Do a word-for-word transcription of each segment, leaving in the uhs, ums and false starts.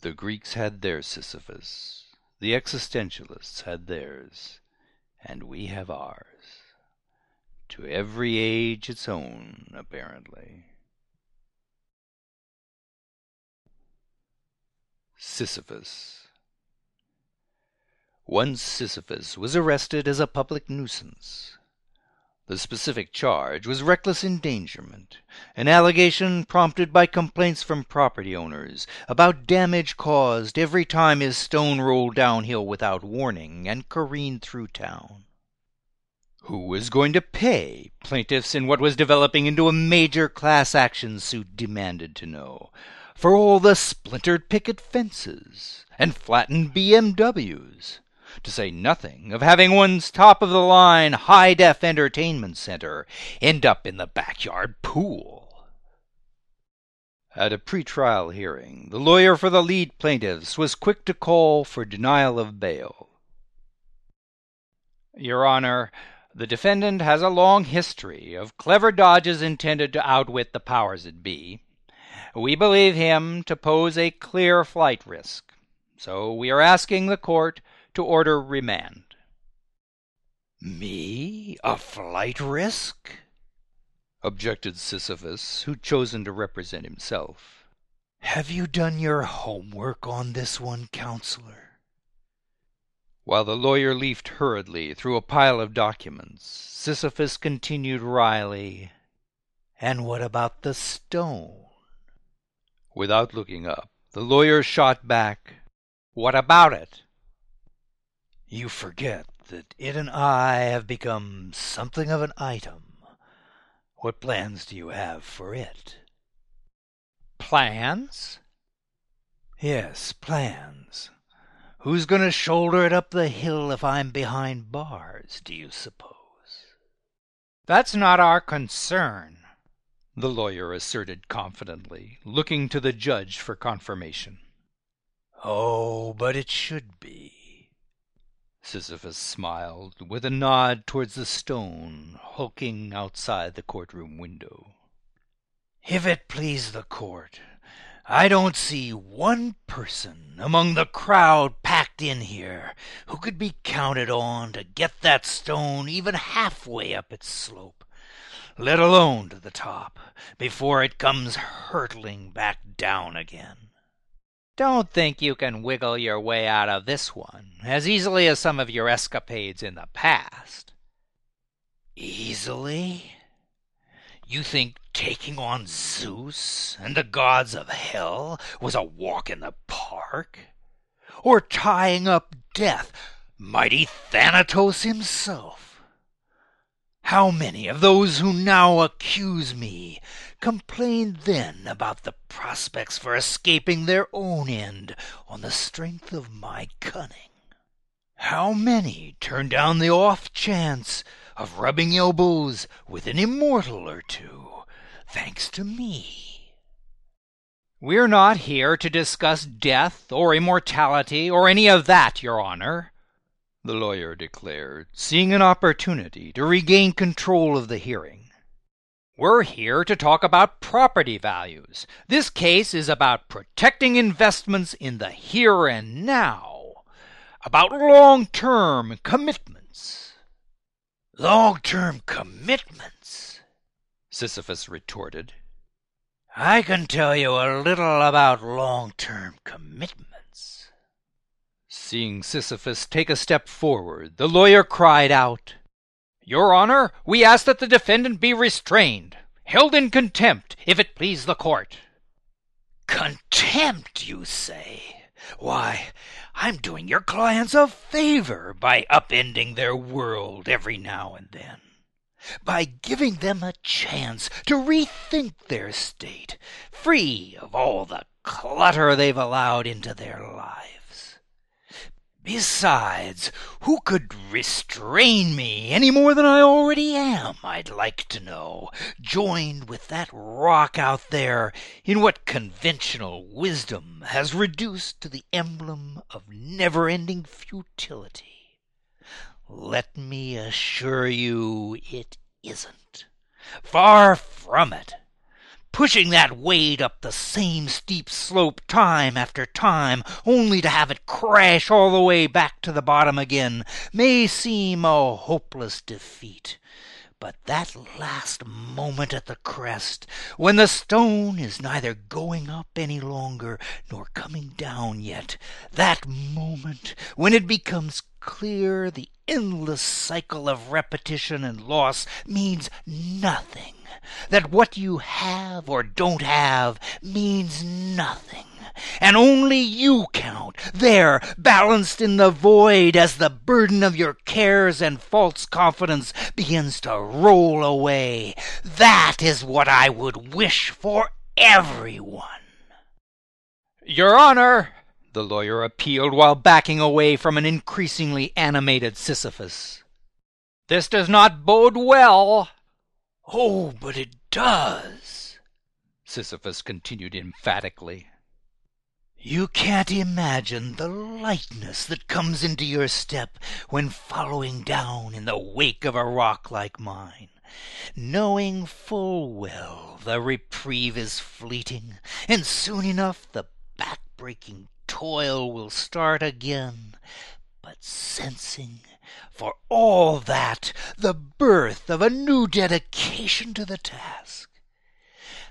The Greeks had their Sisyphus, the existentialists had theirs, and we have ours. To every age its own, apparently. Sisyphus. Once Sisyphus was arrested as a public nuisance. The specific charge was reckless endangerment, an allegation prompted by complaints from property owners about damage caused every time his stone rolled downhill without warning and careened through town. Who was going to pay? Plaintiffs in what was developing into a major class action suit demanded to know, for all the splintered picket fences and flattened B M Ws. To say nothing of having one's top-of-the-line high-def entertainment center end up in the backyard pool. At a pre-trial hearing, the lawyer for the lead plaintiffs was quick to call for denial of bail. "Your Honor, the defendant has a long history of clever dodges intended to outwit the powers that be. We believe him to pose a clear flight risk, so we are asking the court to order remand." "Me? A flight risk?" objected Sisyphus, who'd chosen to represent himself. "Have you done your homework on this one, counselor?" While the lawyer leafed hurriedly through a pile of documents, Sisyphus continued wryly, "And what about the stone?" Without looking up, the lawyer shot back, "What about it?" "You forget that it and I have become something of an item. What plans do you have for it?" "Plans?" "Yes, plans. Who's going to shoulder it up the hill if I'm behind bars, do you suppose?" "That's not our concern," the lawyer asserted confidently, looking to the judge for confirmation. "Oh, but it should be," Sisyphus smiled, with a nod towards the stone hulking outside the courtroom window. "If it please the court, I don't see one person among the crowd packed in here who could be counted on to get that stone even halfway up its slope, let alone to the top, before it comes hurtling back down again." "Don't think you can wiggle your way out of this one as easily as some of your escapades in the past." "Easily? You think taking on Zeus and the gods of hell was a walk in the park? Or tying up death, mighty Thanatos himself? How many of those who now accuse me complained then about the prospects for escaping their own end on the strength of my cunning? How many turned down the off chance of rubbing elbows with an immortal or two, thanks to me?" "We're not here to discuss death or immortality or any of that, Your Honor," the lawyer declared, seeing an opportunity to regain control of the hearing. "We're here to talk about property values. This case is about protecting investments in the here and now, about long-term commitments." "Long-term commitments?" Sisyphus retorted. "I can tell you a little about long-term commitments." Seeing Sisyphus take a step forward, the lawyer cried out, "Your Honor, we ask that the defendant be restrained, held in contempt, if it please the court." "Contempt, you say? Why, I'm doing your clients a favor by upending their world every now and then. by giving them a chance to rethink their state, free of all the clutter they've allowed into their lives. Besides, who could restrain me any more than I already am, I'd like to know, joined with that rock out there in what conventional wisdom has reduced to the emblem of never-ending futility? Let me assure you it isn't. Far from it. Pushing that weight up the same steep slope time after time, only to have it crash all the way back to the bottom again, may seem a hopeless defeat. But that last moment at the crest, when the stone is neither going up any longer nor coming down yet, that moment when it becomes clear the endless cycle of repetition and loss means nothing, that what you have or don't have means nothing, and only you count, there, balanced in the void as the burden of your cares and false confidence begins to roll away. That is what I would wish for everyone. Your Honor, the lawyer appealed while backing away from an increasingly animated Sisyphus. This does not bode well. Oh, but it does, Sisyphus continued emphatically. You can't imagine the lightness that comes into your step when following down in the wake of a rock like mine. Knowing full well the reprieve is fleeting, and soon enough the back-breaking toil will start again, but sensing, for all that, the birth of a new dedication to the task.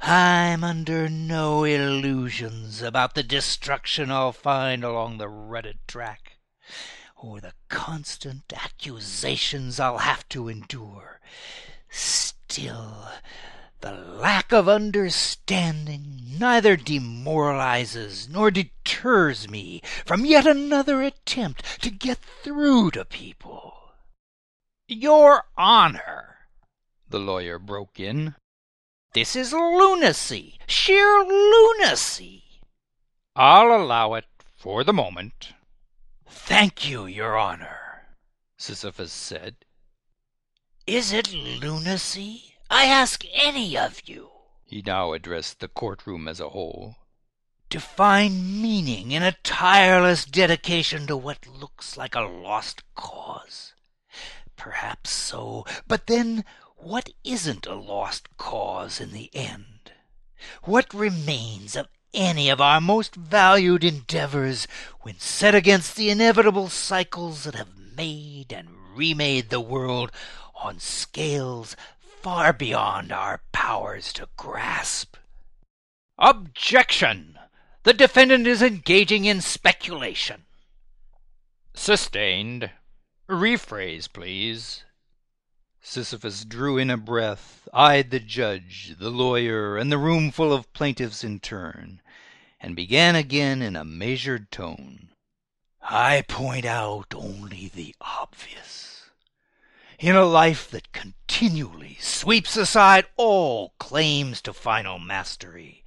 I'm under no illusions about the destruction I'll find along the rutted track, or the constant accusations I'll have to endure. Still, the lack of understanding neither demoralizes nor deters me from yet another attempt to get through to people. Your Honor, the lawyer broke in, this is lunacy, sheer lunacy. I'll allow it for the moment. Thank you, Your Honor, Sisyphus said. Is it lunacy? I ask any of you, he now addressed the courtroom as a whole, to find meaning in a tireless dedication to what looks like a lost cause. Perhaps so, but then what isn't a lost cause in the end? What remains of any of our most valued endeavors when set against the inevitable cycles that have made and remade the world on scales far beyond our powers to grasp? Objection! The defendant is engaging in speculation. Sustained. Rephrase, please. Sisyphus drew in a breath, eyed the judge, the lawyer, and the room full of plaintiffs in turn, and began again in a measured tone. I point out only the obvious. In a life that continually sweeps aside all claims to final mastery,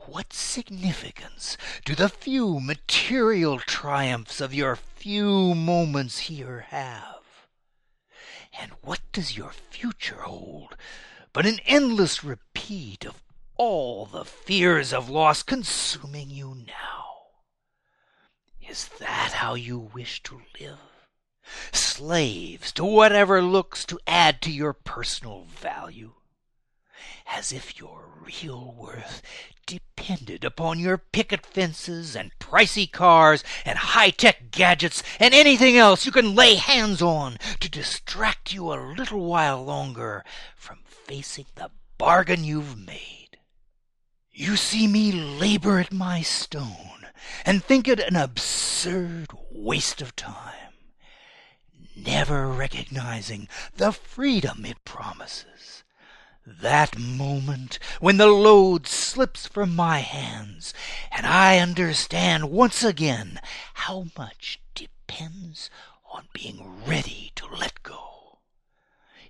what significance do the few material triumphs of your few moments here have? And what does your future hold but an endless repeat of all the fears of loss consuming you now? Is that how you wish to live? Slaves to whatever looks to add to your personal value, as if your real worth depended upon your picket fences and pricey cars and high-tech gadgets and anything else you can lay hands on to distract you a little while longer from facing the bargain you've made. You see me labor at my stone and think it an absurd waste of time, never recognizing the freedom it promises. That moment when the load slips from my hands and I understand once again how much depends on being ready to let go.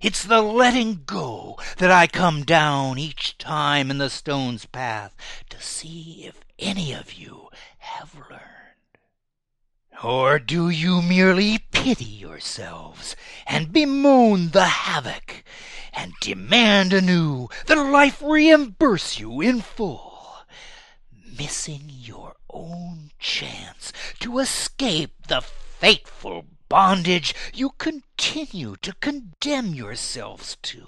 It's the letting go that I come down each time in the stone's path to see if any of you have learned. Or do you merely pity yourselves and bemoan the havoc and demand anew that life reimburse you in full, missing your own chance to escape the fateful bondage you continue to condemn yourselves to?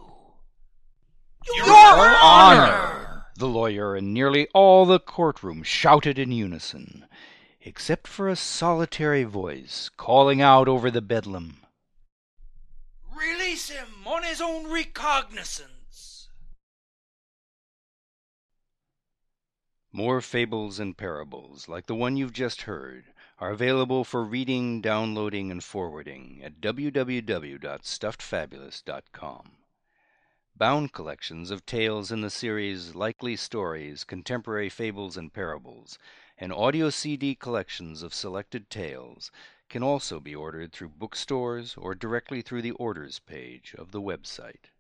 Your, your honor! honor! The lawyer and nearly all the courtroom shouted in unison, except for a solitary voice calling out over the bedlam, "Release him on his own recognizance!" More fables and parables, like the one you've just heard, are available for reading, downloading, and forwarding at w w w dot stuffed fabulist dot com. Bound collections of tales in the series Likely Stories, Contemporary Fables and Parables, and audio C D collections of selected tales can also be ordered through bookstores or directly through the orders page of the website.